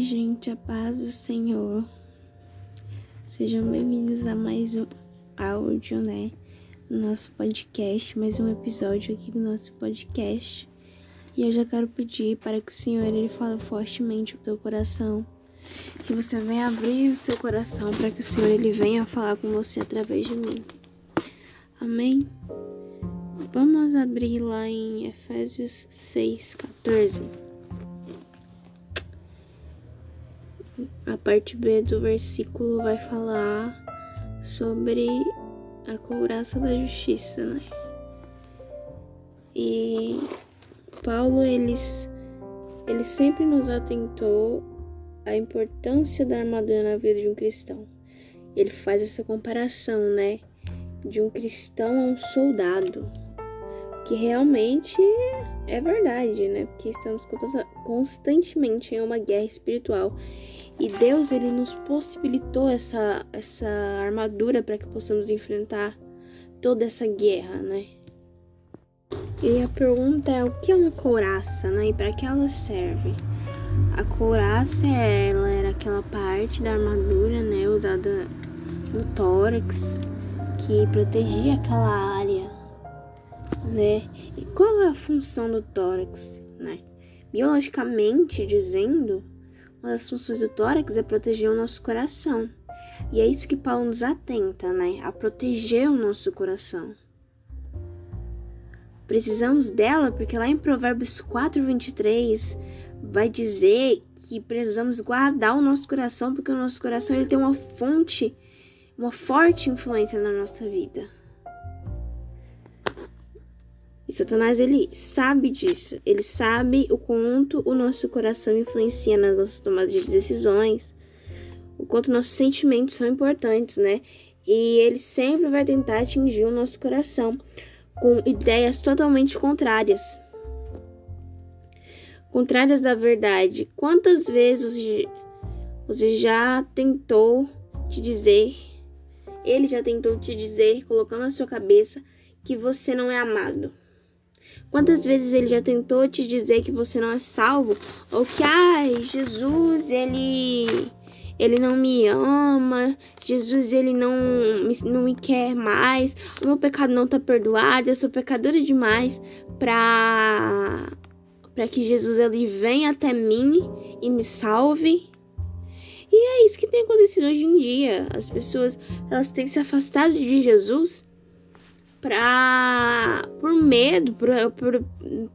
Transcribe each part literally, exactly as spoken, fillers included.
Oi, gente, a paz do Senhor. Sejam bem-vindos a mais um áudio, né? Nosso podcast, mais um episódio aqui do nosso podcast. E eu já quero pedir para que o Senhor, Ele fale fortemente o teu coração. Que você venha abrir o seu coração para que o Senhor, Ele venha falar com você através de mim. Amém? Vamos abrir lá em Efésios seis, catorze. A parte B do versículo vai falar sobre a couraça da justiça, né? E Paulo, ele, ele sempre nos atentou à importância da armadura na vida de um cristão. Ele faz essa comparação, né? De um cristão a um soldado. Que realmente é verdade, né? Porque estamos constantemente em uma guerra espiritual. E Deus, Ele nos possibilitou essa, essa armadura para que possamos enfrentar toda essa guerra, né? E a pergunta é, o que é uma couraça, né? E para que ela serve? A couraça, ela era aquela parte da armadura, né? Usada no tórax, que protegia aquela área, né? E qual é a função do tórax, né? Biologicamente dizendo, uma das funções do tórax é proteger o nosso coração. E é isso que Paulo nos atenta, né? A proteger o nosso coração. Precisamos dela porque lá em Provérbios quatro, vinte e três vai dizer que precisamos guardar o nosso coração, porque o nosso coração, ele tem uma fonte, uma forte influência na nossa vida. E Satanás, ele sabe disso, ele sabe o quanto o nosso coração influencia nas nossas tomadas de decisões, o quanto nossos sentimentos são importantes, né? E ele sempre vai tentar atingir o nosso coração com ideias totalmente contrárias. Contrárias da verdade. Quantas vezes você já tentou te dizer, ele já tentou te dizer, colocando na sua cabeça, que você não é amado? Quantas vezes ele já tentou te dizer que você não é salvo? Ou que, ai, Jesus, ele, ele não me ama. Jesus, ele não me, não me quer mais. O meu pecado não tá perdoado. Eu sou pecadora demais pra, pra que Jesus, ele venha até mim e me salve. E é isso que tem acontecido hoje em dia. As pessoas, elas têm se afastado de Jesus Pra, por medo, por, por,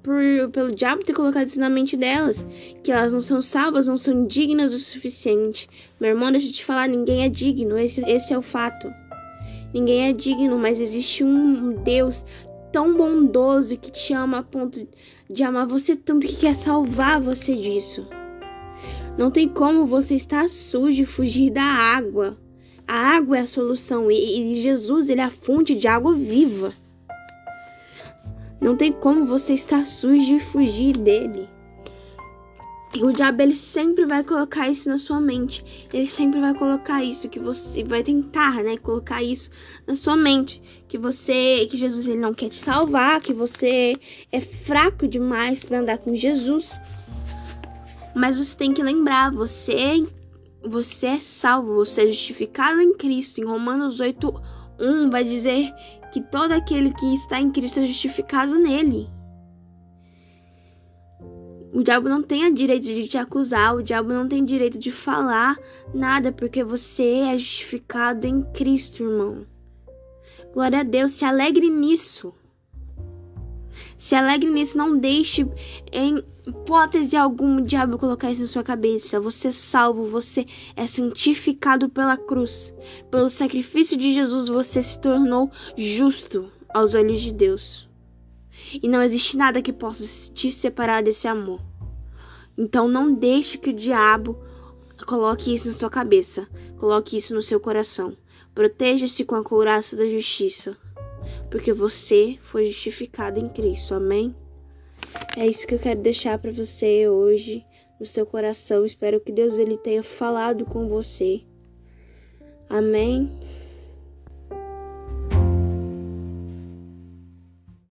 por, pelo diabo ter colocado isso na mente delas, que elas não são salvas, não são dignas o suficiente. Meu irmão, deixa eu te falar, ninguém é digno, esse, esse é o fato. Ninguém é digno, mas existe um Deus tão bondoso que te ama a ponto de amar você tanto que quer salvar você disso. Não tem como você estar sujo e fugir da água. A água é a solução e, e Jesus, ele é a fonte de água viva. Não tem como você estar sujo e fugir dele. E o diabo, ele sempre vai colocar isso na sua mente. Ele sempre vai colocar isso, que você vai tentar, né, colocar isso na sua mente, que você, que Jesus, ele não quer te salvar, que você é fraco demais para andar com Jesus. Mas você tem que lembrar, você Você é salvo, você é justificado em Cristo. Em Romanos oito, um vai dizer que todo aquele que está em Cristo é justificado nele. O diabo não tem o direito de te acusar, o diabo não tem direito de falar nada, porque você é justificado em Cristo, irmão. Glória a Deus, se alegre nisso. Se alegre nisso, não deixe em hipótese alguma o diabo colocar isso na sua cabeça. Você é salvo, você é santificado pela cruz. Pelo sacrifício de Jesus, você se tornou justo aos olhos de Deus. E não existe nada que possa te separar desse amor. Então não deixe que o diabo coloque isso na sua cabeça. Coloque isso no seu coração. Proteja-se com a couraça da justiça, porque você foi justificado em Cristo, amém? É isso que eu quero deixar para você hoje, no seu coração. Espero que Deus, ele tenha falado com você, amém?